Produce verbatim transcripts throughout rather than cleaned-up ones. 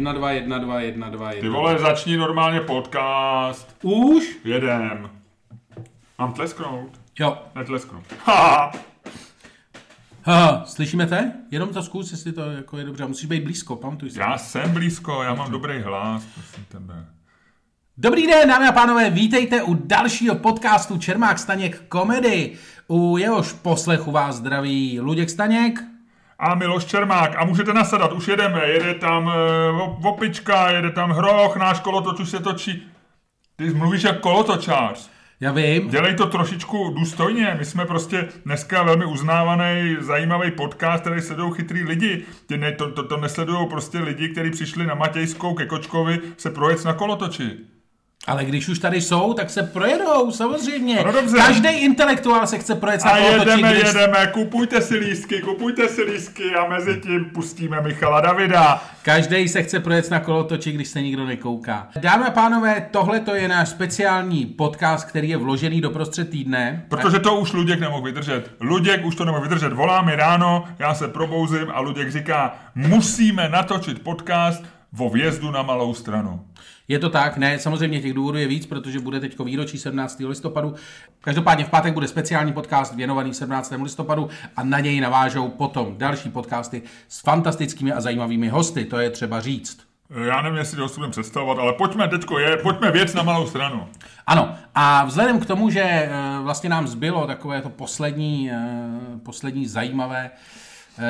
jedna, dva, jedna, dva, jedna, dva, jedna. Ty vole, začni normálně podcast. Už? Jedem. Mám tlesknout? Jo. Netlesknu. Ha! Ha, slyšíme te? Jenom to zkus, jestli to jako je dobře. Musíš být blízko, pamatuj se. Já jsem blízko, já mám dobrý hlas, prosím tebe. Dobrý den, dámy a pánové, vítejte u dalšího podcastu Čermák Staněk komedy. U jehož poslechu vás zdraví Luděk Staněk a Miloš Čermák. A můžete nasadat, už jedeme, jede tam vopička, jede tam hroch, náš kolotoč už se točí. Ty mluvíš jak kolotočář. Já vím. Dělej to trošičku důstojně. My jsme prostě dneska velmi uznávaný, zajímavý podcast, který sledují chytrý lidi. Ty ne, to, to, to nesledují prostě lidi, kteří přišli na Matějskou ke Kočkovi se projet na kolotoči. Ale když už tady jsou, tak se projedou, samozřejmě. No dobře. Každý intelektuál se chce projet na kolotoči. A jedeme, když... jedeme, kupujte si lístky, kupujte si lístky a mezi tím pustíme Michala Davida. Každý se chce projet na kolotoči, když se nikdo nekouká. Dámy a pánové, tohle to je náš speciální podcast, který je vložený do prostřed týdne. Protože to už Luděk nemohl vydržet. Luděk už to nemohl vydržet. Volá mi ráno, já se probouzím a Luděk říká, musíme natočit podcast o vjezdu na Malou Stranu. Je to tak, ne, samozřejmě těch důvodů je víc, protože bude teďko výročí sedmnáctého listopadu. Každopádně v pátek bude speciální podcast věnovaný sedmnáctému listopadu a na něj navážou potom další podcasty s fantastickými a zajímavými hosty, to je třeba říct. Já nevím, jestli to budeme představovat, ale pojďme teďko je, pojďme věc na Malou Stranu. Ano, a vzhledem k tomu, že vlastně nám zbylo takové to poslední, poslední zajímavé,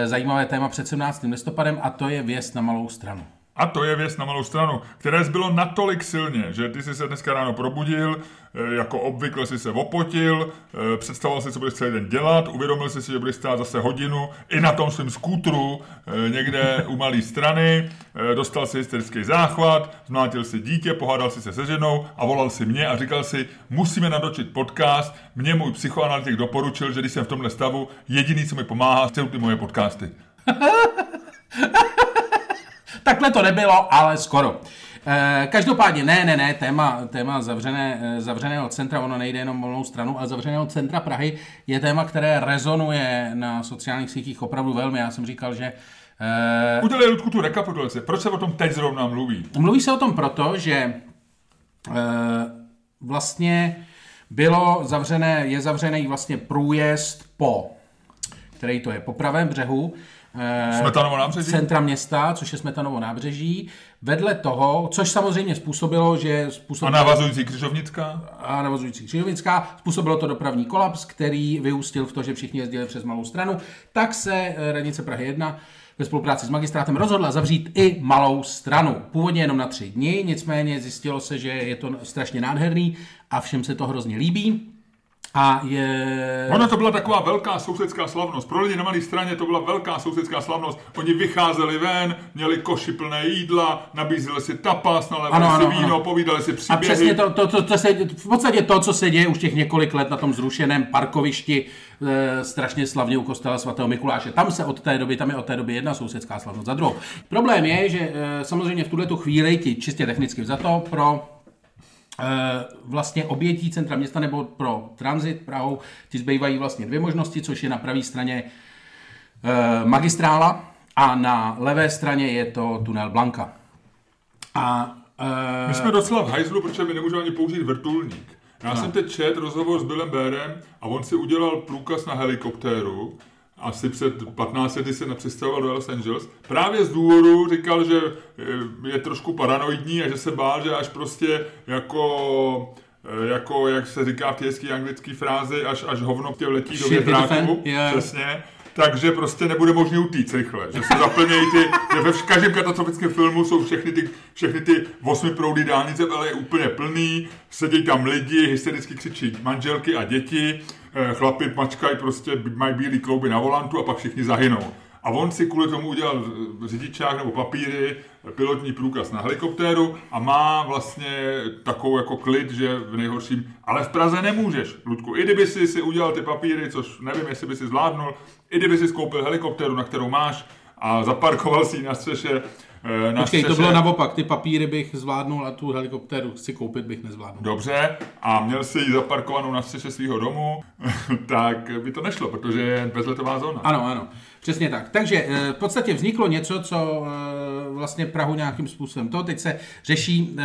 zajímavé téma před sedmnáctým listopadem a to je vjezd na Malou Stranu. A to je věc na Malou Stranu, které zbylo natolik silně, že ty jsi se dneska ráno probudil, jako obvykle si se opotil, představoval si, co budeš celý den dělat, uvědomil jsi si, že budeš stát zase hodinu i na tom svém skútru někde u Malé Strany, dostal si hysterický záchvat, zmlátil si dítě, pohádal si se se ženou a volal si mě a říkal si, musíme natočit podcast, mě můj psychoanalytik doporučil, že když jsem v tomhle stavu, jediný, co mi pomáhá, jsou ty moje podcasty. Takhle to nebylo, ale skoro. E, každopádně, ne, ne, ne, téma, téma zavřené, zavřeného centra, ono nejde jenom Malou Stranu, ale zavřeného centra Prahy je téma, které rezonuje na sociálních sítích opravdu velmi. Já jsem říkal, že... E, Udělej, Ludku, tu rekapitulaci. Proč se o tom teď zrovna mluví? Mluví se o tom proto, že e, vlastně bylo zavřené, je zavřený vlastně průjezd po, který to je, po pravém břehu, Smetanovo nábřeží? Centra města, což je Smetanovo nábřeží. Vedle toho, což samozřejmě způsobilo, že... Způsobilo, a navazující křižovnická? A navazující křižovnická. Způsobilo to dopravní kolaps, který vyústil v to, že všichni jezdili přes Malou Stranu. Tak se radnice Prahy jedna ve spolupráci s magistrátem rozhodla zavřít i Malou Stranu. Původně jenom na tři dny, nicméně zjistilo se, že je to strašně nádherný a všem se to hrozně líbí. A je... Ona to byla taková velká sousedská slavnost. Pro lidi na Malé Straně to byla velká sousedská slavnost. Oni vycházeli ven, měli koši plné jídla, nabízeli si tapas, nalevali ano, si ano, víno, ano. Povídali si příběhy. A přesně to, to, to, to se, v podstatě to, co se děje už těch několik let na tom zrušeném parkovišti e, strašně slavně u kostela svatého Mikuláše. Tam se od té doby, tam je od té doby jedna sousedská slavnost za druhou. Problém je, že e, samozřejmě v tuhletu chvíli ti čistě technicky vzato pro... vlastně obětí centra města nebo pro tranzit Prahou, ti zbývají vlastně dvě možnosti, což je na pravé straně magistrála a na levé straně je to tunel Blanka. A, my jsme docela v hajzlu, protože my nemůžeme ani použít vrtulník. Já no. jsem teď čet rozhovor s Billem Beérem a on si udělal průkaz na helikoptéru asi před patnácti lety se přestěhoval do Los Angeles. Právě z důvodu říkal, že je trošku paranoidní a že se bál, že až prostě jako, jako jak se říká v té hezký anglické frázi, až, až hovno tě vletí do větráku, yeah. Přesně, takže prostě nebude možné utíct rychle, že se zaplnějí ty, že ve každém katastrofickém filmu jsou všechny ty, všechny ty osmi proudy dálnice, ale je úplně plný, sedějí tam lidi, hystericky křičí manželky a děti, chlapi mačkají, prostě mají bílý klouby na volantu a pak všichni zahynou. A on si kvůli tomu udělal řidičák nebo papíry, pilotní průkaz na helikoptéru a má vlastně takovou jako klid, že v nejhorším... Ale v Praze nemůžeš, Ludku. I kdyby si si udělal ty papíry, což nevím, jestli by si zvládnul, i kdyby si skoupil helikoptéru, na kterou máš a zaparkoval si ji na střeše Na Počkej, střeše... to bylo naopak, ty papíry bych zvládnul a tu helikoptéru si koupit bych nezvládnul. Dobře, a měl jsi ji zaparkovanou na střeše svého domu, tak by to nešlo, protože je bezletová zóna. Ano, ano, přesně tak. Takže v podstatě vzniklo něco, co vlastně Prahu nějakým způsobem. To teď se řeší,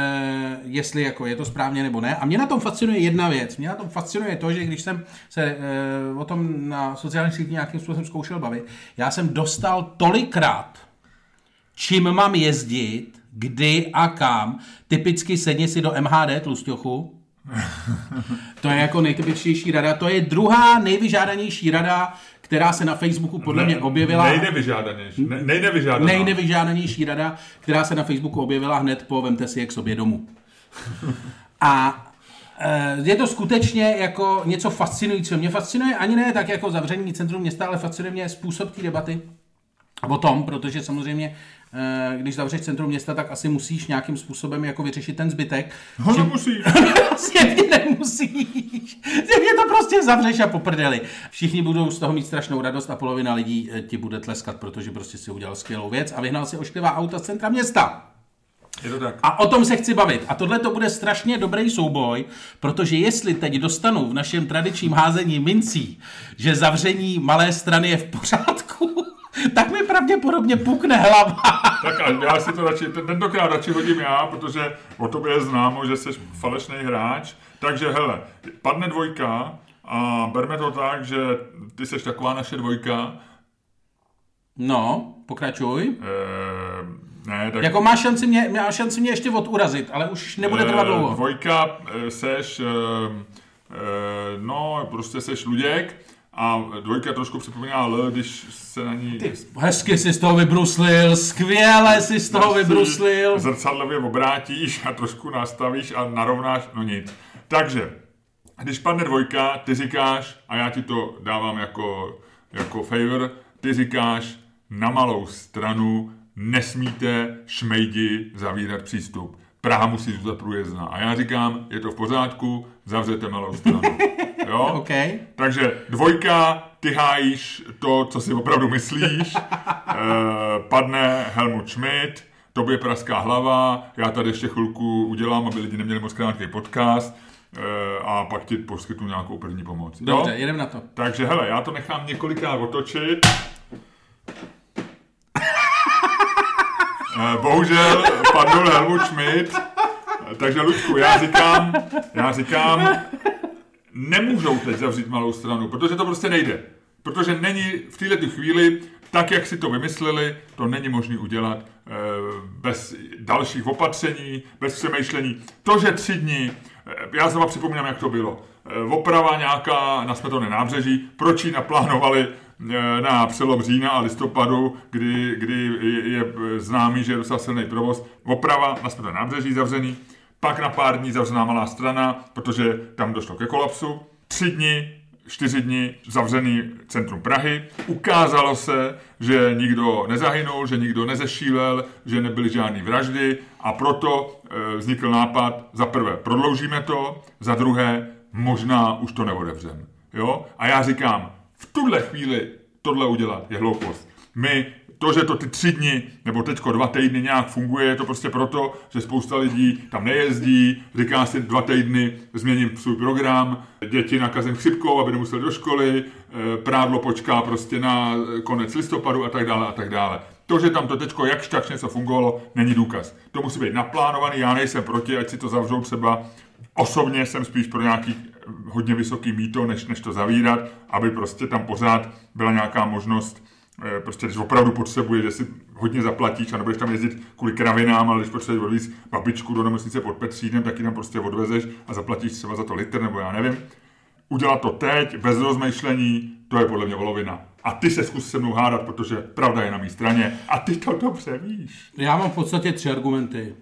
jestli jako je to správně nebo ne. A mě na tom fascinuje jedna věc. Mě na tom fascinuje to, že když jsem se o tom na sociálních sítích nějakým způsobem zkoušel bavit, já jsem dostal tolikrát, čím mám jezdit, kdy a kam. Typicky sedni si do M H D, tlusťochu. To je jako nejtypičtější rada. To je druhá nejvyžádanější rada, která se na Facebooku podle ne, mě objevila... Nejnevyžádanější. Ne, nejnevyžádaná. Nejnevyžádanější rada, která se na Facebooku objevila hned po vemte si je k sobě domů. A je to skutečně jako něco fascinujícího. Mě fascinuje ani ne tak jako zavření centrum města, ale fascinuje mě způsob té debaty o tom, protože samozřejmě když zavřeš centrum města, tak asi musíš nějakým způsobem jako vyřešit ten zbytek. No, že... nemusíš. Vlastně nemusíš. Mě to prostě zavřeš a poprdeli. Všichni budou z toho mít strašnou radost a polovina lidí ti bude tleskat, protože prostě si udělal skvělou věc a vyhnal si ošklivá auta z centra města. Je to tak. A o tom se chci bavit. A tohle to bude strašně dobrý souboj, protože jestli teď dostanu v našem tradičním házení mincí, že zavření Malé Strany je v pořádku, tak mi pravděpodobně pukne hlava. Tak a já si to radši, tentokrát radši hodím já, protože o tobě je známo, že jsi falešný hráč. Takže hele, padne dvojka a berme to tak, že ty jsi taková naše dvojka. No, pokračuj. Ehm... Ne, tak... Jako máš šanci, mě, máš šanci mě ještě odurazit, ale už nebude trvat dlouho. E, dvojka, e, seš, e, e, no, prostě seš Luděk a dvojka trošku připomíná L, když se na ní... Ty, hezky si z toho vybruslil, skvěle si z toho vybruslil. Zrcadlově obrátíš a trošku nastavíš a narovnáš, no nic. Takže, když padne dvojka, ty říkáš, a já ti to dávám jako, jako favor, ty říkáš na Malou Stranu, nesmíte šmejdi zavírat přístup. Praha musí zůstat průjezdná. A já říkám, je to v pořádku, zavřete Malou Stranu. Jo? Okay. Takže dvojka, ty hájíš to, co si opravdu myslíš. E, padne Helmut Schmidt, tobě praská hlava, já tady ještě chvilku udělám, aby lidi neměli moc krátký podcast e, a pak ti poskytnu nějakou první pomoc. Dobře, jo? Jedem na to. Takže hele, já to nechám několikrát otočit. Bohužel padl Helmut Schmidt, takže Luďku, já říkám, já říkám, nemůžou teď zavřít Malou Stranu, protože to prostě nejde. Protože není v této chvíli, tak jak si to vymysleli, to není možné udělat bez dalších opatření, bez přemýšlení. To, že tři dny, já znovu připomínám, jak to bylo, oprava nějaká na Smetanové nábřeží, proč ji naplánovali na přelom října a listopadu, kdy, kdy je známý, že je docela silný provoz. Oprava na Smetanové nábřeží zavřený, pak na pár dní zavřená Malá Strana, protože tam došlo ke kolapsu. Tři dny, čtyři dny zavřený centrum Prahy. Ukázalo se, že nikdo nezahynul, že nikdo nezešílel, že nebyly žádné vraždy a proto vznikl nápad, za prvé prodloužíme to, za druhé možná už to neodevřeme. Jo? A já říkám, v tuhle chvíli tohle udělat je hloupost. My, to, že to ty tři dny, nebo teďko dva týdny nějak funguje, je to prostě proto, že spousta lidí tam nejezdí, říká si dva týdny, změním svůj program, děti nakazím chřipkou, aby nemuseli do školy, prádlo počká prostě na konec listopadu a tak dále a tak dále. To, že tam to teďko jakž tak něco fungovalo, není důkaz. To musí být naplánovaný, já nejsem proti, ať si to zavřou třeba. Osobně jsem spíš pro nějaký hodně vysoký mýto, než, než to zavírat, aby prostě tam pořád byla nějaká možnost, prostě když opravdu potřebuje, že si hodně zaplatíš a nebudeš tam jezdit kvůli kravinám, ale když potřebuješ odvíz babičku do nemocnice pod Petřínem, tak ji tam prostě odvezeš a zaplatíš třeba za to litr, nebo já nevím. Udělat to teď, bez rozmýšlení, to je podle mě volovina. A ty se zkus se mnou hádat, protože pravda je na mý straně a ty to dobře víš. Já mám v podstatě tři argumenty.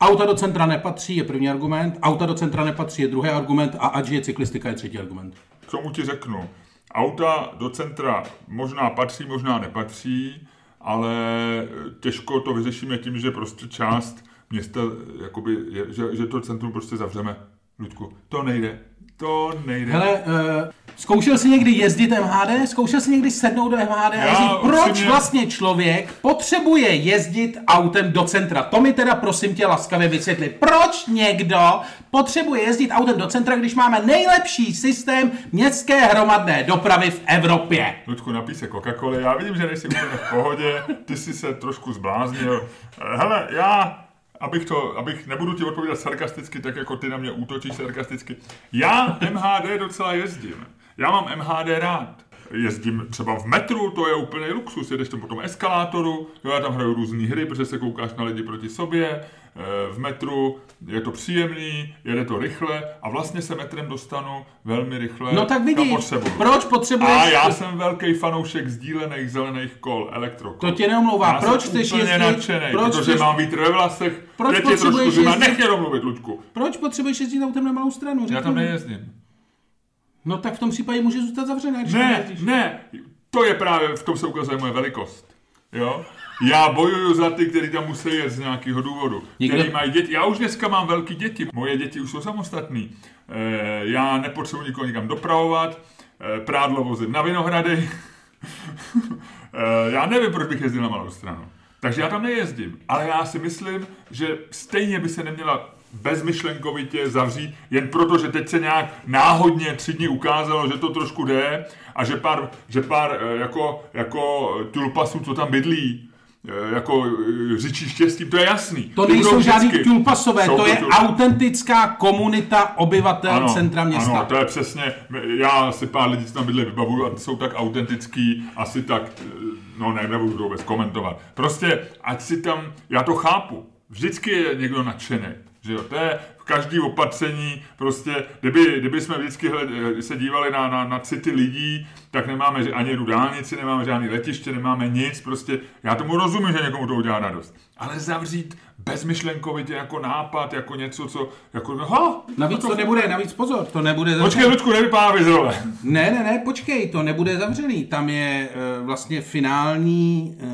Auta do centra nepatří je první argument, auta do centra nepatří je druhý argument a ať je cyklistika je třetí argument. Co mu ti řeknu? Auta do centra možná patří, možná nepatří, ale těžko to vyřešíme tím, že prostě část města, jakoby, je, že, že to centrum prostě zavřeme. Ludku, to nejde. To nejde. Hele, uh, Zkoušel jsi někdy jezdit M H D? Zkoušel jsi někdy sednout do M H D? Já, jezdit? Proč určitě... vlastně člověk potřebuje jezdit autem do centra? To mi teda prosím tě laskavě vysvětli. Proč někdo potřebuje jezdit autem do centra, když máme nejlepší systém městské hromadné dopravy v Evropě? Ludku, napij se Coca-Cola, já vidím, že nejsi úplně v pohodě, ty jsi se trošku zbláznil. Hele, já... Abych to, abych nebudu ti odpovídat sarkasticky, tak jako ty na mě útočíš sarkasticky. Já M H D docela jezdím. Já mám M H D rád. Jezdím třeba v metru, to je úplný luxus. Jedeš tam po tom eskalátoru, jo, já tam hraju různý hry, protože se koukáš na lidi proti sobě. V metru je to příjemný, jede to rychle a vlastně se metrem dostanu velmi rychle. No tak vidíš, proč potřebuješ... A já jsem velký fanoušek sdílených zelených kol, elektrokol. To tě neomlouvá, proč chceš jezdit... Nadšenej, proč protože chceš... mám vítr ve vlasech, proč teď je trošku zima, jezdit... nech mě domluvit, Luďku. Proč potřebuješ jezdit autem na Malou Stranu? Já tam nejezdím. No tak v tom případě může zůstat zavřené. Ne, ne, to je právě, v tom se ukazuje moje velikost. Jo? Já bojuju za ty, kteří tam musí jet z nějakého důvodu. Nikdo... Který mají děti. Já už dneska mám velký děti. Moje děti už jsou samostatný. E, já nepotřebuji nikoho nikam dopravovat. E, prádlo vozím na Vinohrady. e, já nevím, proč bych jezdil na Malou Stranu. Takže já tam nejezdím. Ale já si myslím, že stejně by se neměla... bezmyšlenkovitě zavřít, jen proto, že teď se nějak náhodně tři dny ukázalo, že to trošku jde a že pár, že pár jako, jako tulpasů, co tam bydlí, jako řičí štěstí, to je jasný. To nejsou žádný tulpasové, to je tulpasové. Autentická komunita obyvatel ano, centra města. Ano, to je přesně, já si pár lidí tam bydlí vybavuju a jsou tak autentický, asi tak, no ne, nebudu to vůbec komentovat. Prostě, ať si tam, já to chápu, vždycky je někdo nadšený. Že jo, to je v každý opatření, prostě, kdyby, kdyby jsme vždycky hled, se dívali na, na, na city lidí, tak nemáme ani jednu dálnici, nemáme žádný letiště, nemáme nic, prostě, já tomu rozumím, že někomu to udělá radost. Ale zavřít bezmyšlenkovitě jako nápad, jako něco, co, jako, no ha! Navíc to, to nebude, navíc pozor, to nebude zavřený. Počkej, Ludku, nevypávej zrovna. Ne, ne, ne, počkej, to nebude zavřený, tam je e, vlastně finální e,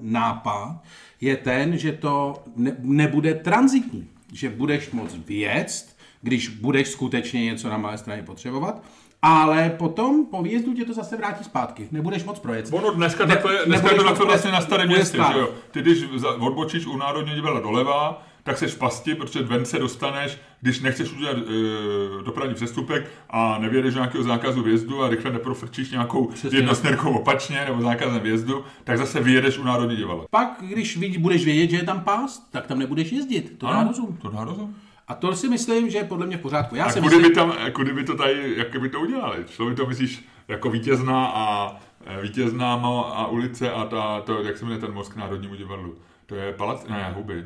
nápad, je ten, že to ne, nebude transitní. Že budeš moc vjet, když budeš skutečně něco na Malé Straně potřebovat, ale potom po výjezdu tě to zase vrátí zpátky. Nebudeš moc projet. Ono dneska, ne, takhle, dneska je to takhle vlastně na Starém Městě. Že jo? Ty když odbočíš u Národního divadla doleva, tak seš v pasti, protože ven se dostaneš, když nechceš udělat e, dopravní přestupek a nevědeš nějakého zákazu vjezdu a rychle neprofrčíš nějakou jednosměrkou opačně nebo zákazem vjezdu, tak zase vyjedeš u Národní divadlo. Pak, když vidí, budeš vědět, že je tam pást, tak tam nebudeš jezdit. To ano, dá rozum. To dá rozum. A to si myslím, že je podle mě v pořádku. Já a si kudy, myslím... by tam, kudy by to tady, jak by to udělali? Člověk to myslíš jako Vítězná a Vítězná a ulice a ta, to, jak se jmenuje ten most k Národnímu divadlu? To je palac, ne, Huby.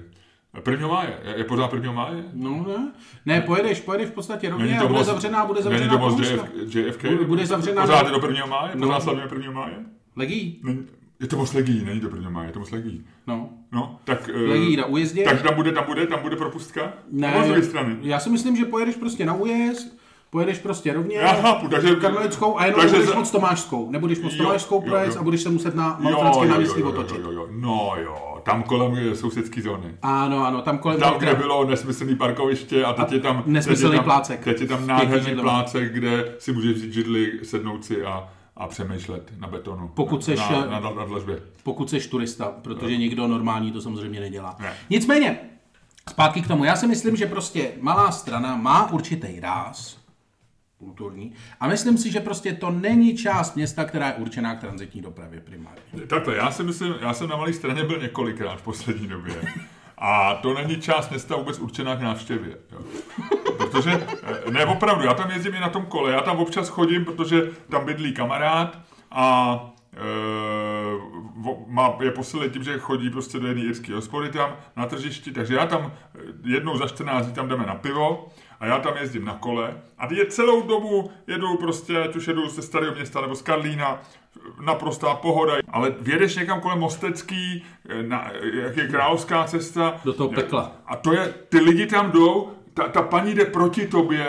Prvního máje. Je pořád prvního máje? No ne. Ne, pojedeš, pojedeš v podstatě rovně a bude moc, zavřená, bude zavřená. Není to moc J F K? Bude zavřená. Pořád je do prvního máje? Pořád no. Slavíme prvního máje? Legií. Je to moc legií, není to prvního máje, je to moc legií. No. No, tak... Legií na újezdě. Tak tam bude, tam bude, tam bude propustka? Ne. Nebo z druhé strany? Já si myslím, že pojedeš prostě na újezd. Pojedeš prostě rovně Karmelickou a jenom budeš z... moc Tomášskou. Nebudeš moc jo, Tomášskou projec a budeš se muset na Malostranské náměstí otočit. Jo, jo, jo, no jo, tam kolem je sousedský zóny. Ano, ano, tam kolem... Tam, kde bylo nesmyslný parkoviště a teď je tam... Nesmyslný teď je tam, plácek. Teď je tam nádherný plácek, kde si můžeš vzít židli, sednout si a... a přemýšlet na betonu, pokud seš, na, na, na, na dlažbě. Pokud seš turista, protože no. Nikdo normální to samozřejmě nedělá. Ne. Nicméně, zpátky k tomu, já si myslím, že prostě Malá Strana má určitý ráz kulturní a myslím si, že prostě to není část města, která je určená k tranzitní dopravě primárně. Takhle, já si myslím, já jsem na Malé Straně byl několikrát v poslední době a to není část města vůbec určená k návštěvě. Jo. Protože, ne opravdu, já tam jezdím i na tom kole, já tam občas chodím, protože tam bydlí kamarád a e, má, je posilný tím, že chodí prostě do jedné irské hospody tam na tržišti, takže já tam jednou za čtrnáct dní tam jdeme na pivo a já tam jezdím na kole a ty je celou dobu jedu prostě, ať už jedu ze Starého Města nebo z Karlína, naprostá pohoda, ale vědeš někam kolem Mostecký, na, jak je Královská cesta. Do toho pekla. A to je, ty lidi tam jdou, Ta, ta paní jde proti tobě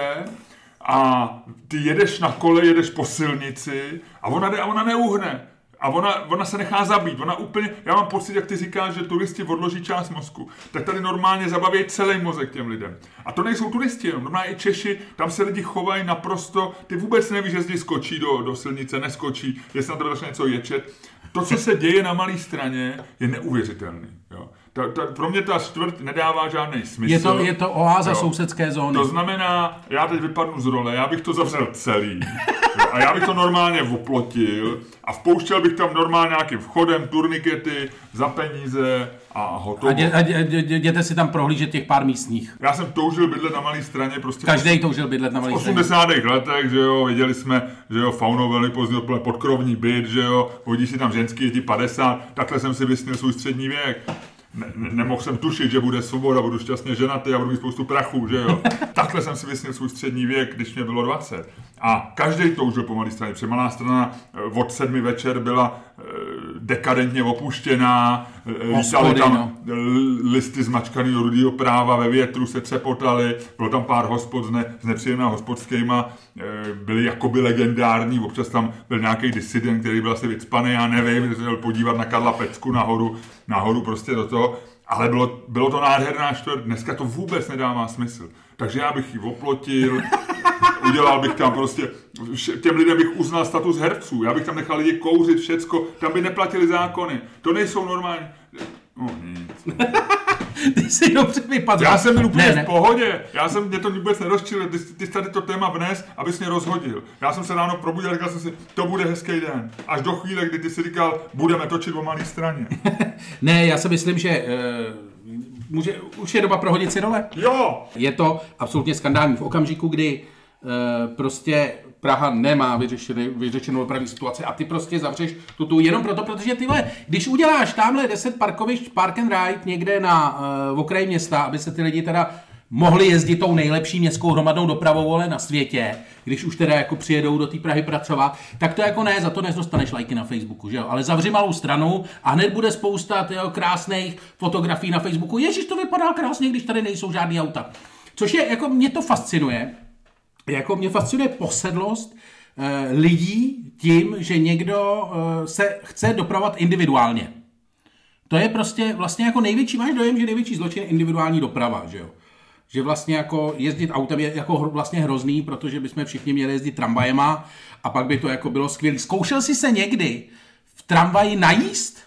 a ty jedeš na kole, jedeš po silnici a ona jde a ona neuhne. A ona, ona se nechá zabít, ona úplně, já mám pocit, jak ty říkáš, že turisti odloží část mozku, tak tady normálně zabaví celý mozek těm lidem. A to nejsou turisti jenom, normálně i Češi, tam se lidi chovají naprosto, ty vůbec nevíš, jestli skočí do, do silnice, neskočí, jestli na to začne něco ječet. To, co se děje na Malé Straně, je neuvěřitelný, jo. Ta, ta, pro mě ta čtvrt nedává žádný smysl. Je to, je to oáza sousedské zóny. To znamená, já teď vypadnu z role, já bych to zavřel celý. Jo, a já bych to normálně oplotil a vpouštěl bych tam normálně nějakým vchodem, turnikety, za peníze a hotovo. A, dě, a dě, dě, dě, děte si tam prohlížet těch pár místních. Já jsem toužil bydlet na Malé Straně. Prostě každý toužil bydlet na Malé Straně. V osmdesátých letech, že jo, viděli jsme, že jo, faunoveli, pozdě podkrovní byt, že jo, hodí si tam ženský děti padesát, takhle jsem si vysnil svůj střední věk. Ne, ne, nemohl jsem tušit, že bude svoboda, budu šťastně ženatý a budu mít spoustu prachu, že jo. Takhle jsem si vysnil svůj střední věk, když mě bylo dvacet. A každý toužil po Malé Straně. Protože Malá Strana od sedmi večer byla dekadentně opuštěná, lítaly tam listy zmačkaného rudýho práva, ve větru se třepotaly, bylo tam pár hospod s, ne, s nepříjemná hospodskýma, byly jakoby legendární, občas tam byl nějaký disident, který byl asi vycpaný, já nevím, že se měl podívat na Karla Pecku nahoru, nahoru prostě do toho, ale bylo, bylo to nádherná čtvrt, dneska to vůbec nedává smysl, takže já bych ji oplotil. Udělal bych tam prostě, těm lidem bych uznal status herců, já bych tam nechal lidi kouřit všecko, tam by neplatili zákony, to nejsou normální, no nic. Ty jsi dobře vypadl. Já jsem byl úplně ne, ne. v pohodě, já jsem, mě to vůbec nerozčil, ty, ty jsi tady to téma vnes, abys mě rozhodil. Já jsem se ráno probudil a říkal jsem si, to bude hezký den, až do chvíle, kdy ty jsi říkal, budeme točit o Malé Straně. Ne, já si myslím, že... Uh... Může, už je doba prohodit si dole. Jo. Je to absolutně skandální. V okamžiku, kdy e, prostě Praha nemá vyřešený, vyřešenou dopravní situaci a ty prostě zavřeš tuto jenom proto, protože tyhle, když uděláš tamhle deset parkovišť park and ride někde na e, okraji města, aby se ty lidi teda mohli jezdit tou nejlepší městskou hromadnou dopravou vole na světě, když už teda jako přijedou do té Prahy pracovat, tak to jako ne, za to nedostaneš lajky na Facebooku, že jo? Ale zavři Malou Stranu a hned bude spousta tyjo, krásných fotografií na Facebooku. Ježiš, to vypadá krásně, když tady nejsou žádný auta. Což je, jako mě to fascinuje, jako mě fascinuje posedlost e, lidí tím, že někdo e, se chce dopravovat individuálně. To je prostě vlastně jako největší, máš dojem, že největší zločin je individuální doprava, že jo? Že vlastně jako jezdit autem je jako vlastně hrozný, protože bychom všichni měli jezdit tramvajema a pak by to jako bylo skvělý. Zkoušel jsi se někdy v tramvaji najíst?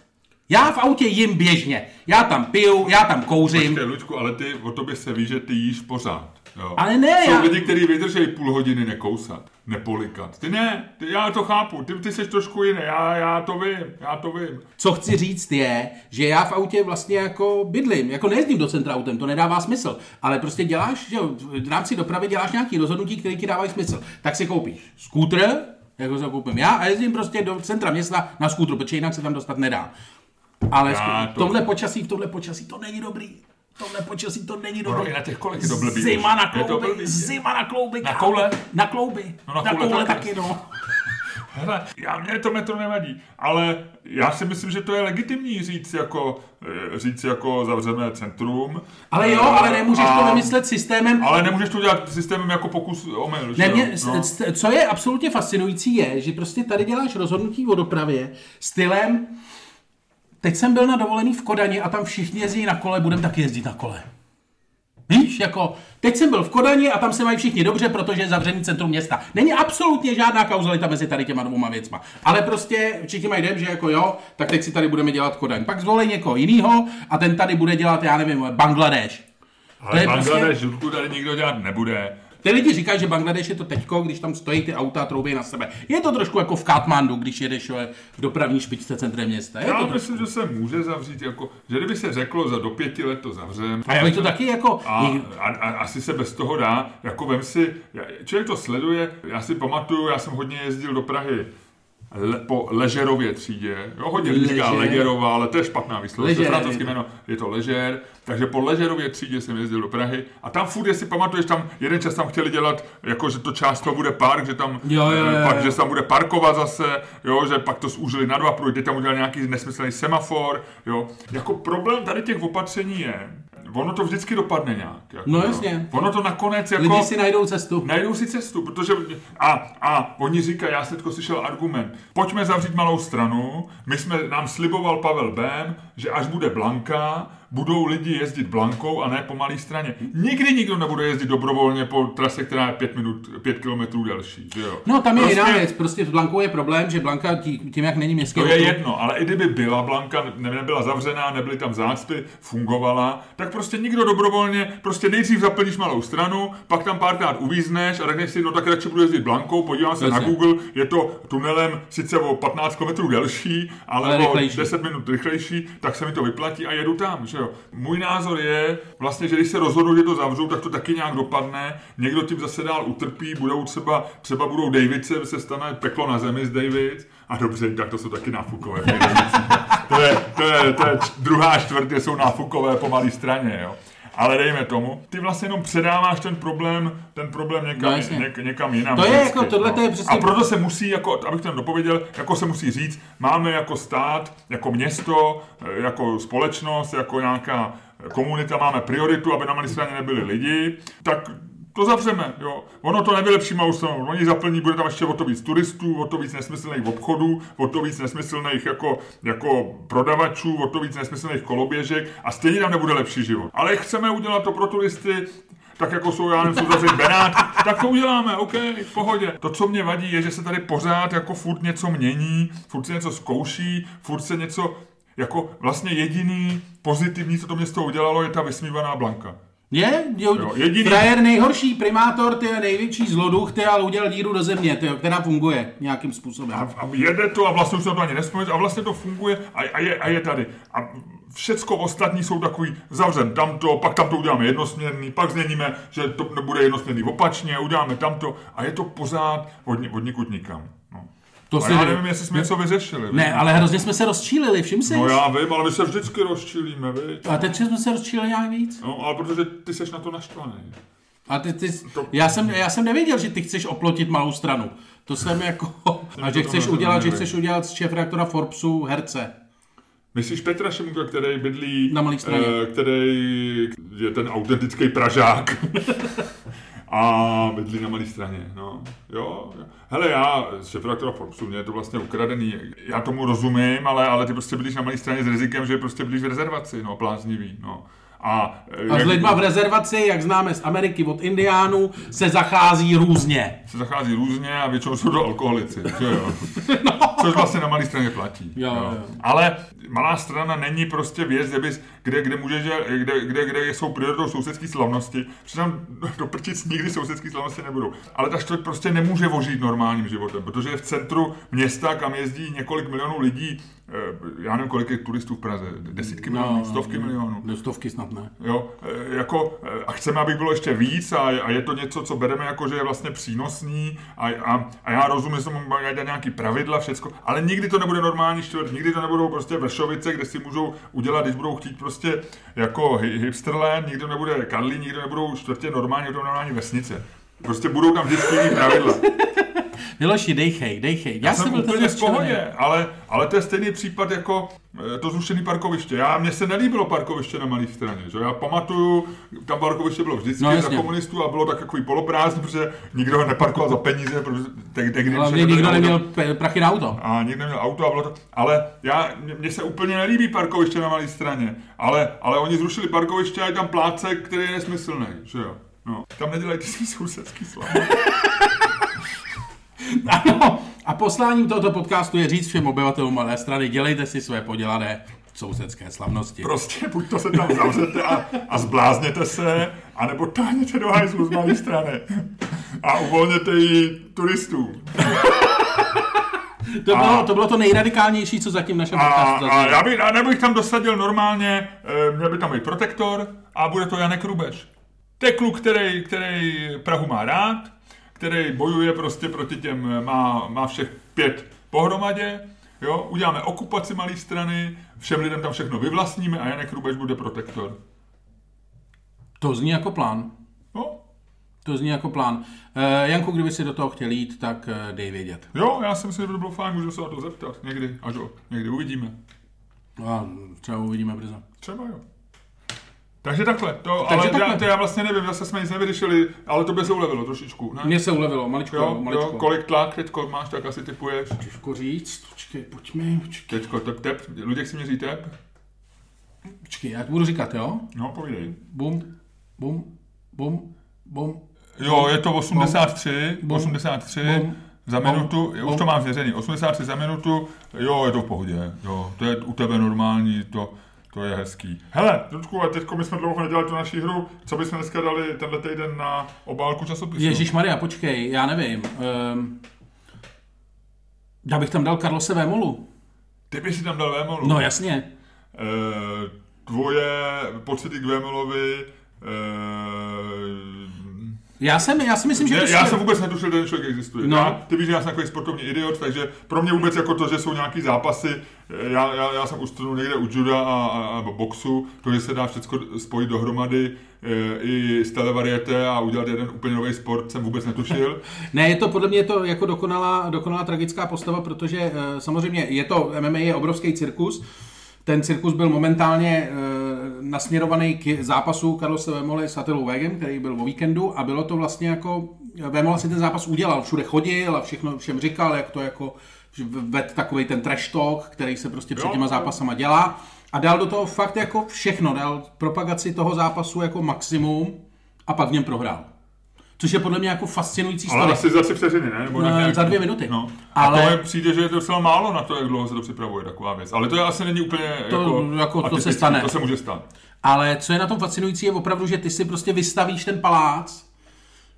Já v autě jim běžně. Já tam piju, já tam kouřím. Počkej, Luďku, ale ty o tobě se ví, že ty jíš pořád. Jo. Ale ne, Jsou já... lidi, kteří vydržejí půl hodiny nekousat, nepolikat. Ty ne, ty, já to chápu, ty, ty seš trošku jiný, já, já to vím, já to vím. Co chci říct je, že já v autě vlastně jako bydlím, jako nejezdím do centra autem, to nedává smysl, ale prostě děláš, že v rámci dopravy děláš nějaký rozhodnutí, které ti dávají smysl. Tak si koupíš skútr, jako se koupím já, a jezdím prostě do centra města na skútru, protože jinak se tam dostat nedá. Ale to... v tomhle počasí, v tomhle počasí to není dobrý. Tohle počasí to není dobré. No, na těch kolech je to blbý. Zima na klouby, zima na klouby. Na koule? Na klouby. No, na, na koule, koule taky, taky no. Hele, já, mě to metro nevadí, ale já si myslím, že to je legitimní říct jako, říct jako zavřeme centrum. Ale jo, ale nemůžeš a, to nemyslet systémem. Ale nemůžeš to dělat systémem jako pokus o omyl. No. Co je absolutně fascinující je, že prostě tady děláš rozhodnutí o dopravě stylem. Teď jsem byl na dovolený v Kodani a tam všichni jezdí na kole, budem taky jezdit na kole. Víš, jako, teď jsem byl v Kodani a tam se mají všichni dobře, protože je zavřený centrum města. Není absolutně žádná kauzalita mezi tady těma dvouma věcma. Ale prostě všichni mají dem, že jako jo, tak teď si tady budeme dělat Kodaň. Pak zvolej někoho jinýho a ten tady bude dělat, já nevím, Bangladeš. Ale Bangladeš, Žudku, tady nikdo dělat nebude. Ty lidi říkají, že Bangladeš je to teďko, když tam stojí ty auta a troubí na sebe. Je to trošku jako v Katmandu, když jedeš v dopravní špičce centrem města. Je Já to myslím, trošku... že se může zavřít, jako, že kdyby se řeklo, za do pěti let to zavřem. A to, to taky jako... A, a, a asi se bez toho dá, jako vem si... Člověk to sleduje, já si pamatuju, já jsem hodně jezdil do Prahy le, po Legerově třídě. Jo, hodně lidí říká Legerová, ale to je špatná výslovnost, to francouzské jméno, je to Leger. Takže po Legerově třídě jsem jezdil do Prahy a tam furt, jestli pamatuješ, tam jeden čas tam chtěli dělat, jako že to část toho bude park, že tam, jo, jo, jo. Pak, že tam bude parkovat zase, jo, že pak to zúžili na dva pruhy, teď tam udělali nějaký nesmyslný semafor, jo. Jako problém tady těch opatření je, ono to vždycky dopadne nějak. Jako, no jasně. Ono to nakonec jako... Lidi si najdou cestu. Najdou si cestu, protože... A, a oni říkají, já jsem slyšel argument. Pojďme zavřít Malou Stranu. My jsme, nám sliboval Pavel Bém, že až bude Blanka, budou lidi jezdit Blankou a ne po Malé Straně. Nikdy nikdo nebude jezdit dobrovolně po trase, která je pět minut, pět kilometrů delší. Že jo? No tam je prostě... jiná věc. Prostě s Blankou je problém, že Blanka tím, jak není městský... To je jedno, ale i kdyby byla Blanka, nebyla zavřená, nebyly tam zácpy, fungovala, tak prostě nikdo dobrovolně, prostě nejdřív zaplníš Malou Stranu, pak tam párkrát uvízneš a řekneš si, no tak radši budu jezdit Blankou, podívám se Vez na Google, je to tunelem sice o patnáct kilometrů delší, ale, ale o rychlejší. deset minut rychlejší, tak se mi to vyplatí a jedu tam, že jo. Můj názor je vlastně, že když se rozhodnou, že to zavřou, tak to taky nějak dopadne, někdo tím zase dál utrpí, budou třeba, třeba budou Davidce, se stane peklo na zemi z Davids a dobře, tak to jsou taky náfukové. To je, to je, to je druhá čtvrtě, jsou náfukové po Malé Straně, jo. Ale dejme tomu, ty vlastně jenom předáváš ten problém, ten problém někam, no, ně, někam jinam. To je vždycky, jako tohle, no. To je přesně... A proto se musí, jako, abych to dopověděl, jako se musí říct, máme jako stát, jako město, jako společnost, jako nějaká komunita, máme prioritu, aby na Malé Straně nebyli lidi, tak... To zavřeme, jo. Ono to nevylepší Malou Stranu. Oni zaplní, bude tam ještě o to víc turistů, o to víc nesmyslných obchodů, o to víc nesmyslných jako, jako prodavačů, o to víc nesmyslných koloběžek a stejně tam nebude lepší život. Ale chceme udělat to pro turisty, tak jako jsou, já nevím, jsou zase Benátky, tak to uděláme, ok, v pohodě. To, co mě vadí, je, že se tady pořád jako furt něco mění, furt se něco zkouší, furt se něco, jako vlastně jediný pozitivní, co to město udělalo, je ta vysmívaná Blanka. Je, jo, jo, jediný... frajer nejhorší, primátor, ty největší zloduch, ty ale udělal díru do země, ty, která funguje nějakým způsobem. A, a jede to a vlastně už se to ani nespomíš a vlastně to funguje a, a, je, a je tady. A všecko ostatní jsou takový, zavřem tamto, pak tamto uděláme jednosměrný, pak změníme, že to bude jednosměrný opačně, uděláme tamto a je to pořád od, od nikud nikam. No. To a já nevím, jestli jsme něco vyřešili. Ne, víc. Ale hrozně jsme se rozčílili, všim si. No já vím, ale my se vždycky rozčílíme, víc. A teď jsme se rozčílili nějak víc. No, ale protože ty seš na to naštvaný. A ty, ty, to... já, jsem, já jsem nevěděl, že ty chceš oplotit Malou Stranu. To jsem jako... A že chceš udělat, že chceš udělat z šéfredaktora Forbesu herce. Myslíš Petra Šimuka, který bydlí... Na Malé Straně. Který je ten autentický Pražák. A bydlí na Malé Straně, no, jo. Hele, já, šéfredaktora Forbesu, mě je to vlastně ukradený, já tomu rozumím, ale, ale ty prostě bydlíš na Malé Straně s rizikem, že prostě bydlíš v rezervaci, no, bláznivý, no. A, a s lidma v rezervaci, jak známe z Ameriky od Indiánů, se zachází různě. Se zachází různě a většinou jsou to alkoholici, že jo. No. Což vlastně na Malé Straně platí. Jo, jo. Jo. Ale Malá Strana není prostě věc, kde, bys, kde, kde, můžeš, kde, kde, kde jsou prioritou sousedské slavnosti. Přitom do prčic nikdy sousedské slavnosti nebudou. Ale ta čtvrť prostě nemůže ožít normálním životem, protože je v centru města, kam jezdí několik milionů lidí. Já nevím, kolik je turistů v Praze, desítky milionů, no, stovky no, milionů. Stovky snad ne. Jo, jako, a chceme, aby bylo ještě víc a, a je to něco, co bereme jako, že je vlastně přínosný a, a, a já rozumím, že mám dělat nějaký pravidla, všecko, ale nikdy to nebude normální čtvrt, nikdy to nebudou prostě Vršovice, kde si můžou udělat, když budou chtít prostě jako hipsterland, nikdo nebude Karlín, nikdo nebudou čtvrtě normální, budou normální vesnice. Prostě budou tam vždycky jiný pravidla. Miloši, dejchej, dejchej. Já, Já jsem byl úplně v pohodě, ale, ale to je stejný případ jako to zrušené parkoviště. Já, mně se nelíbilo parkoviště na Malé Straně. Že? Já pamatuju, tam parkoviště bylo vždycky no, za komunistů a bylo tak takový poloprázdný, protože nikdo ho neparkoval za peníze. Protože te- te- te- ale mě nikdo neměl auto. Prachy na auto. A nikdo neměl auto a bylo to... Ale já, mně se úplně nelíbí parkoviště na Malé Straně. Ale, ale oni zrušili parkoviště a je tam plácek, který je nesmyslný. Že jo? No. Tam nedělají ty sousedský slavy. Ano, a posláním tohoto podcastu je říct všem obyvatelům Malé Strany, dělejte si své podělané sousedské slavnosti. Prostě buď to se tam zavřete a, a zblázněte se, anebo táhněte do hajzlu z Malé Strany a uvolněte ji turistům. To, a, bylo, to bylo to nejradikálnější, co zatím našem podcastu zaznělo. A, já by, a nebo bych tam dosadil normálně, měl by tam být protektor a bude to Janek Rubež. To je kluk, který, který Prahu má rád, který bojuje prostě proti těm, má, má všech pět pohromadě, jo, uděláme okupaci Malé Strany, všem lidem tam všechno vyvlastníme a Janek Rubež bude protektor. To zní jako plán. No. To zní jako plán. E, Janku, kdyby si do toho chtěl jít, tak dej vědět. Jo, já si myslím, že to bylo fajn, můžu se na to zeptat někdy, až jo, někdy uvidíme. A třeba uvidíme brzo. Třeba jo. Takže takhle, to, takže ale takhle. Já, to já vlastně nevím, zase jsme nic nevyřešili, ale tobě se ulevilo trošičku, ne? Mně se ulevilo, maličko, jo, maličko. Jo, kolik tlak teďko máš, tak asi typuješ? Těžko říct, počkej, pojďme, počkej. Teďko, tep, tep, Luděk si měří tep. Počkej, já to budu říkat, jo? No, povídej. Bum, bum, bum, bum. Jo, je to osmdesát tři, bum, osmdesát tři. Bum. Za minutu, on, už on. To mám zvěřený, osmdesát tři za minutu, jo, je to v pohodě, jo, to je u tebe normální, to, to je hezký. Hele, Ludku, a teďko my jsme dlouho nedělali tu naši hru, co bychom dneska dali tenhle týden na obálku časopisu? Ježišmarja, počkej, já nevím, um, já bych tam dal Karlose Vémolu. Ty bys si tam dal Vémolu? No jasně. Uh, tvoje pocity k Vémolovi... Uh, Já, jsem, já si myslím, že... Ne, to já člověk... jsem vůbec netušil, že ten člověk existuje. No. Já, ty víš, že já jsem takový sportovní idiot, takže pro mě vůbec jako to, že jsou nějaký zápasy, já, já, já jsem ustrnul někde u juda a, a, a boxu, to, že se dá všechno spojit dohromady e, i s televariete a udělat jeden úplně nový sport, jsem vůbec netušil. Ne, je to podle mě je to jako dokonalá, dokonalá tragická postava, protože e, samozřejmě je to, M M A je obrovský cirkus. Ten cirkus byl momentálně e, nasměrovaný k zápasu Karlose Vémoly s Attilou Wegem, který byl o víkendu, a bylo to vlastně jako, Vémola si ten zápas udělal, všude chodil a všechno, všem říkal, jak to jako ved takovej ten trash talk, který se prostě před těma zápasama dělá, a dal do toho fakt jako všechno, dal propagaci toho zápasu jako maximum a pak v něm prohrál. Což je podle mě jako fascinující story. Ale asi za tři vteřiny, ne? Nebo no, nějak... Za dvě minuty. No. Ale... A to přijde, že je to docela málo na to, jak dlouho se to připravuje, taková věc. Ale to je asi není úplně to, jako... jako to se stane. To se může stát. Ale co je na tom fascinující, je opravdu, že ty si prostě vystavíš ten palác,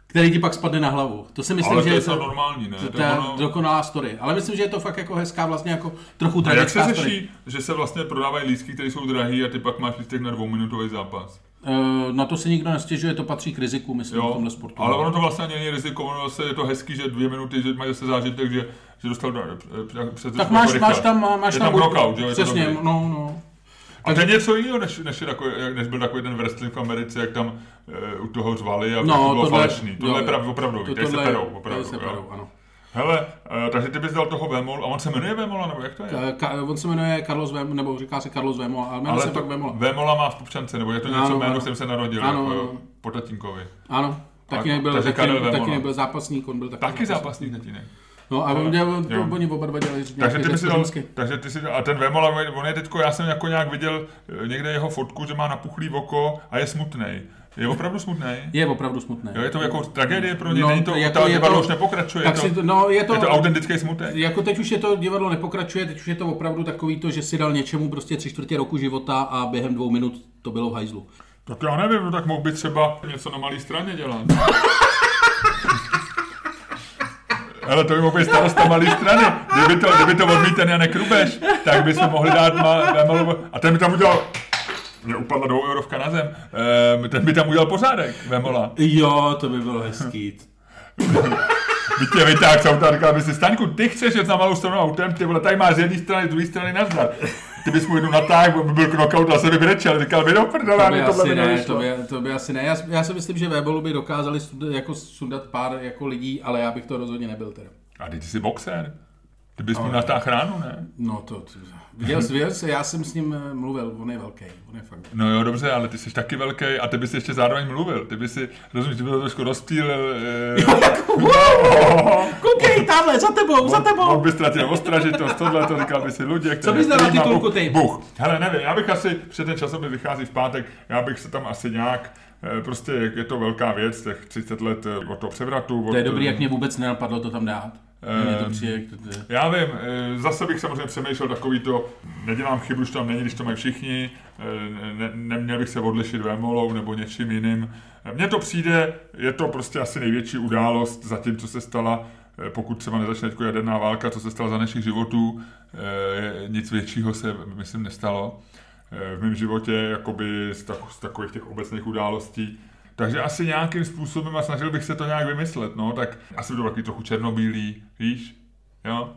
který ti pak spadne na hlavu. To si myslím, ale že je to, je to normální, ne? To je ono... dokonalá story. Ale myslím, že je to fakt jako hezká, vlastně jako trochu tragická story. A jak se řeší, že se vlastně prodávají lístky, které jsou drahý, a ty pak máš lístek na dvouminutový zápas? Na to se nikdo nestěžuje, to patří k riziku, myslím, jo, v tomhle sportu. Ale ono to vlastně ani není riziko, ono je to hezký, že dvě minuty, že mají zase zážitek, že, že dostal přes... Tak máš, máš tam... Máš je tam knockout, že? Přesně, no, no. A to je něco jiného, než, než, než byl takový ten wrestling v Americe, jak tam uh, u toho řvali a no, to bylo falešný. Tohle je opravdový, tady se perou, opravdu. Tady se perou, ano. Hele, uh, takže ty bys dal toho Vémolu, a on se jmenuje Vémola, nebo jak to je? Ka, on se jmenuje Karlos Vémola, nebo říká se Karlos Vémola, ale jmenuje se pak Vémola. Vémola má v popřance, nebo je to něco ano, jméno, kterým se narodil, ano, jako ano. Po tatínkovi. Ano, taky nebyl, taky, taky nebyl zápasník, on byl taky, taky zápasník. Taky zápasník, no a oni oba dva dělali nějaké řecky. Takže ty si, a ten Vémola, on je teďko, já jsem jako nějak viděl někde jeho fotku, že má napuchlý oko a je smutnej. Je opravdu smutný? Je opravdu smutný. Jo, je to jako tragédie pro ně, no, není to, jako ta divadlo to, už nepokračuje, tak to, to, no, je to, je to autentický smutek. Jako teď už je to, divadlo nepokračuje, teď už je to opravdu takový to, že si dal něčemu prostě tři čtvrtě roku života a během dvou minut to bylo v hajzlu. Tak já nevím, no tak mohl by třeba něco na Malé Straně dělat. Ale to by mohl být starosta Malé Strany. Kdyby to, kdyby to odmítl ten Janek Rubež, tak by se mohli dát malou... A ten by tam udělal... Mě upadla dvou eurovka na zem. Ehm, ten by tam udělal pořádek, Vémola. Jo, to by bylo hezký. By tě vytáhl z auta a říkal by si, Staňku, ty chceš jet na Malou Stranu autem, ty vole, tady máš z jedné strany, z druhé strany nazdar. Ty bys mu jednou natáhl, by byl knockout a se by brečel, říkal by, no prdala, to tohle by nevyšlo. To by, to by asi ne, já, já si myslím, že Vémolu by dokázali stud, jako sundat pár jako lidí, ale já bych to rozhodně nebyl teda. A ty jsi boxer. Ty bys mu natáhl ránu, ne? No to... Viděl jsi, viděl jsi, já jsem s ním mluvil, on je velký, on je fakt. No jo, dobře, ale ty jsi taky velký a ty bys ještě zároveň mluvil, ty bys si, rozumíš, ty bys to trošku rozptýlil. E... Jo, jako, wow, koukej, tamhle, za tebou, on, za tebou. On by ztratil ostražitost, tohle to říkal by si Luděk. Co bys dal na titulku ty? Bůh, hele, nevím, já bych asi, před ten časopis vychází v pátek, já bych se tam asi nějak... Prostě je to velká věc, těch třicet let od toho převratu. Od... To je dobrý, jak mě vůbec nenapadlo to tam dát. Ehm, to přijde, to je... Já vím, zase bych samozřejmě přemýšlel takový to, nedělám chybu, že tam není, když to mají všichni, ne, neměl bych se odlišit Vémolou nebo něčím jiným. Mně to přijde, je to prostě asi největší událost za tím, co se stala, pokud třeba nezačne jaderná válka, co se stala za našich životů, nic většího se, myslím, nestalo v mém životě, jakoby z, tak, z takových těch obecných událostí. Takže asi nějakým způsobem, a snažil bych se to nějak vymyslet, no, tak asi by to bylo takový trochu černobílý, víš, jo?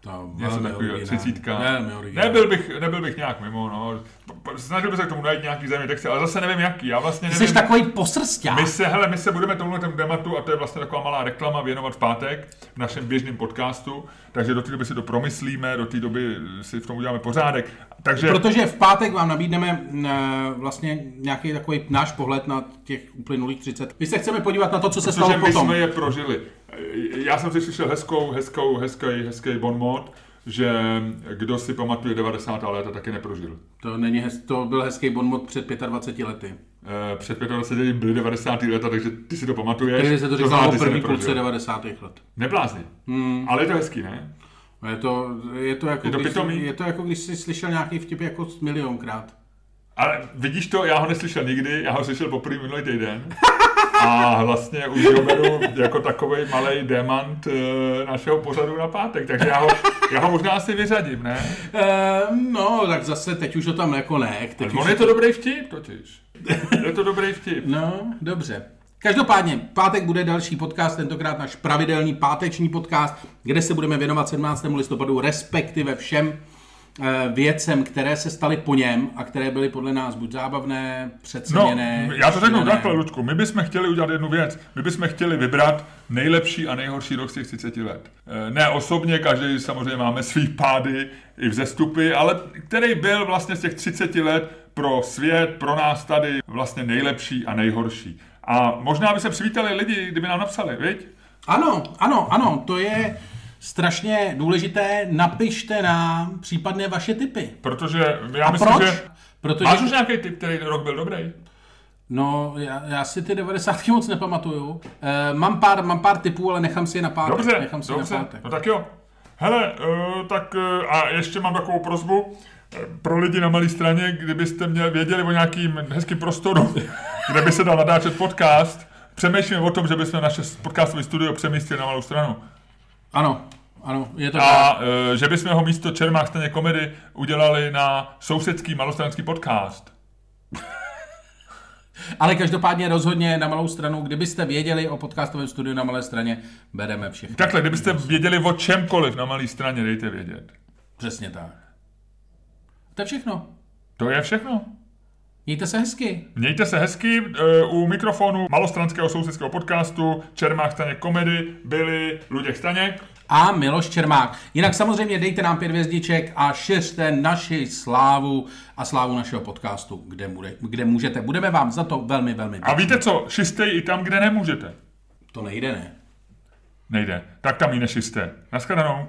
To velmi, takový třicítka. Ne, nebyl bych, nebyl bych nějak mimo, no. Snažil bych se k tomu najít nějaký zajímavý text, ale zase nevím jaký. Já vlastně nevím. Jsi takový posrsťák. My se, hele, my se budeme tomuhle tomu tématu, a to je vlastně taková malá reklama, věnovat v pátek v našem běžném podcastu, takže do té doby si to promyslíme, do té doby si v tom uděláme pořádek. Takže... Protože v pátek vám nabídneme vlastně nějaký takový náš pohled na těch uplynulých třicet. My se chceme podívat na to, co se protože stalo potom. My jsme je prožili. Já jsem si slyšel hezkou, hezkou, hezký, hezký bonmot, že kdo si pamatuje devadesátá léta, taky neprožil. To není hez, to byl hezký bonmot před dvaceti pěti lety. E, před dvaceti pěti lety byly devadesátá léta, takže ty si to pamatuješ. Takže se to říkalo o první půlce devadesátých let. Neblázni. Hmm. Ale je to hezký, ne? Je to, je to, jako, je to, když, je to jako když jsi slyšel nějaký vtip jako milionkrát. Ale vidíš to, já ho neslyšel nikdy, já ho slyšel poprvé minulý týden. A vlastně už ho beru jako takovej malej demant našeho pořadu na pátek, takže já ho, já ho možná asi vyřadím, ne? Ehm, no, tak zase teď už ho tam jako ne. On je to, to dobrý vtip totiž. Je to dobrý vtip. No, dobře. Každopádně, pátek bude další podcast, tentokrát náš pravidelný páteční podcast, kde se budeme věnovat sedmnáctému listopadu, respektive všem věcem, které se staly po něm a které byly podle nás buď zábavné, přeceněné. No, já to řeknu takhle, Ludku, my bychom chtěli udělat jednu věc. My bychom chtěli vybrat nejlepší a nejhorší rok z těch třiceti let. Ne osobně, každý samozřejmě máme svý pády i vzestupy, ale který byl vlastně z těch třiceti let pro svět, pro nás tady vlastně nejlepší a nejhorší. A možná by se přivítali lidi, kdyby nám napsali, viď? Ano, ano, ano, to je... strašně důležité, napište nám případně vaše tipy. Protože já myslím, že... Protože... Máš už nějaký tip, který rok byl dobrý? No, já, já si ty devadesátky moc nepamatuju. E, mám, pár, mám pár tipů, ale nechám si je na pátek. Dobře, nechám si dobře. Na pátek. No tak jo. Hele, uh, tak uh, a ještě mám takovou prosbu uh, pro lidi na Malé Straně, kdybyste mě věděli o nějakým hezkým prostoru, kde by se dal nadáčet podcast, přemýšlíme o tom, že bychom naše podcastové studio přemístili na Malou Stranu. Ano, ano, je to a tak. E, že bychom ho místo Čermák Staněk komedy udělali na sousedský malostranský podcast. Ale každopádně rozhodně na Malou Stranu, kdybyste věděli o podcastovém studiu na Malé Straně, bereme všechny. Takhle, kdybyste věděli o čemkoliv na Malé Straně, dejte vědět. Přesně tak. To je všechno. To je všechno. Mějte se hezky. Mějte se hezky. U mikrofonu malostranského sousedského podcastu Čermák Staněk komedy byli Luděk Staněk a Miloš Čermák. Jinak samozřejmě dejte nám pět hvězdiček a šiřte naši slávu a slávu našeho podcastu, kde, bude, kde můžete. Budeme vám za to velmi, velmi děkovat. A víte co? Šiřte i tam, kde nemůžete. To nejde, ne? Nejde. Tak tam ji nešiřte. Naschledanou.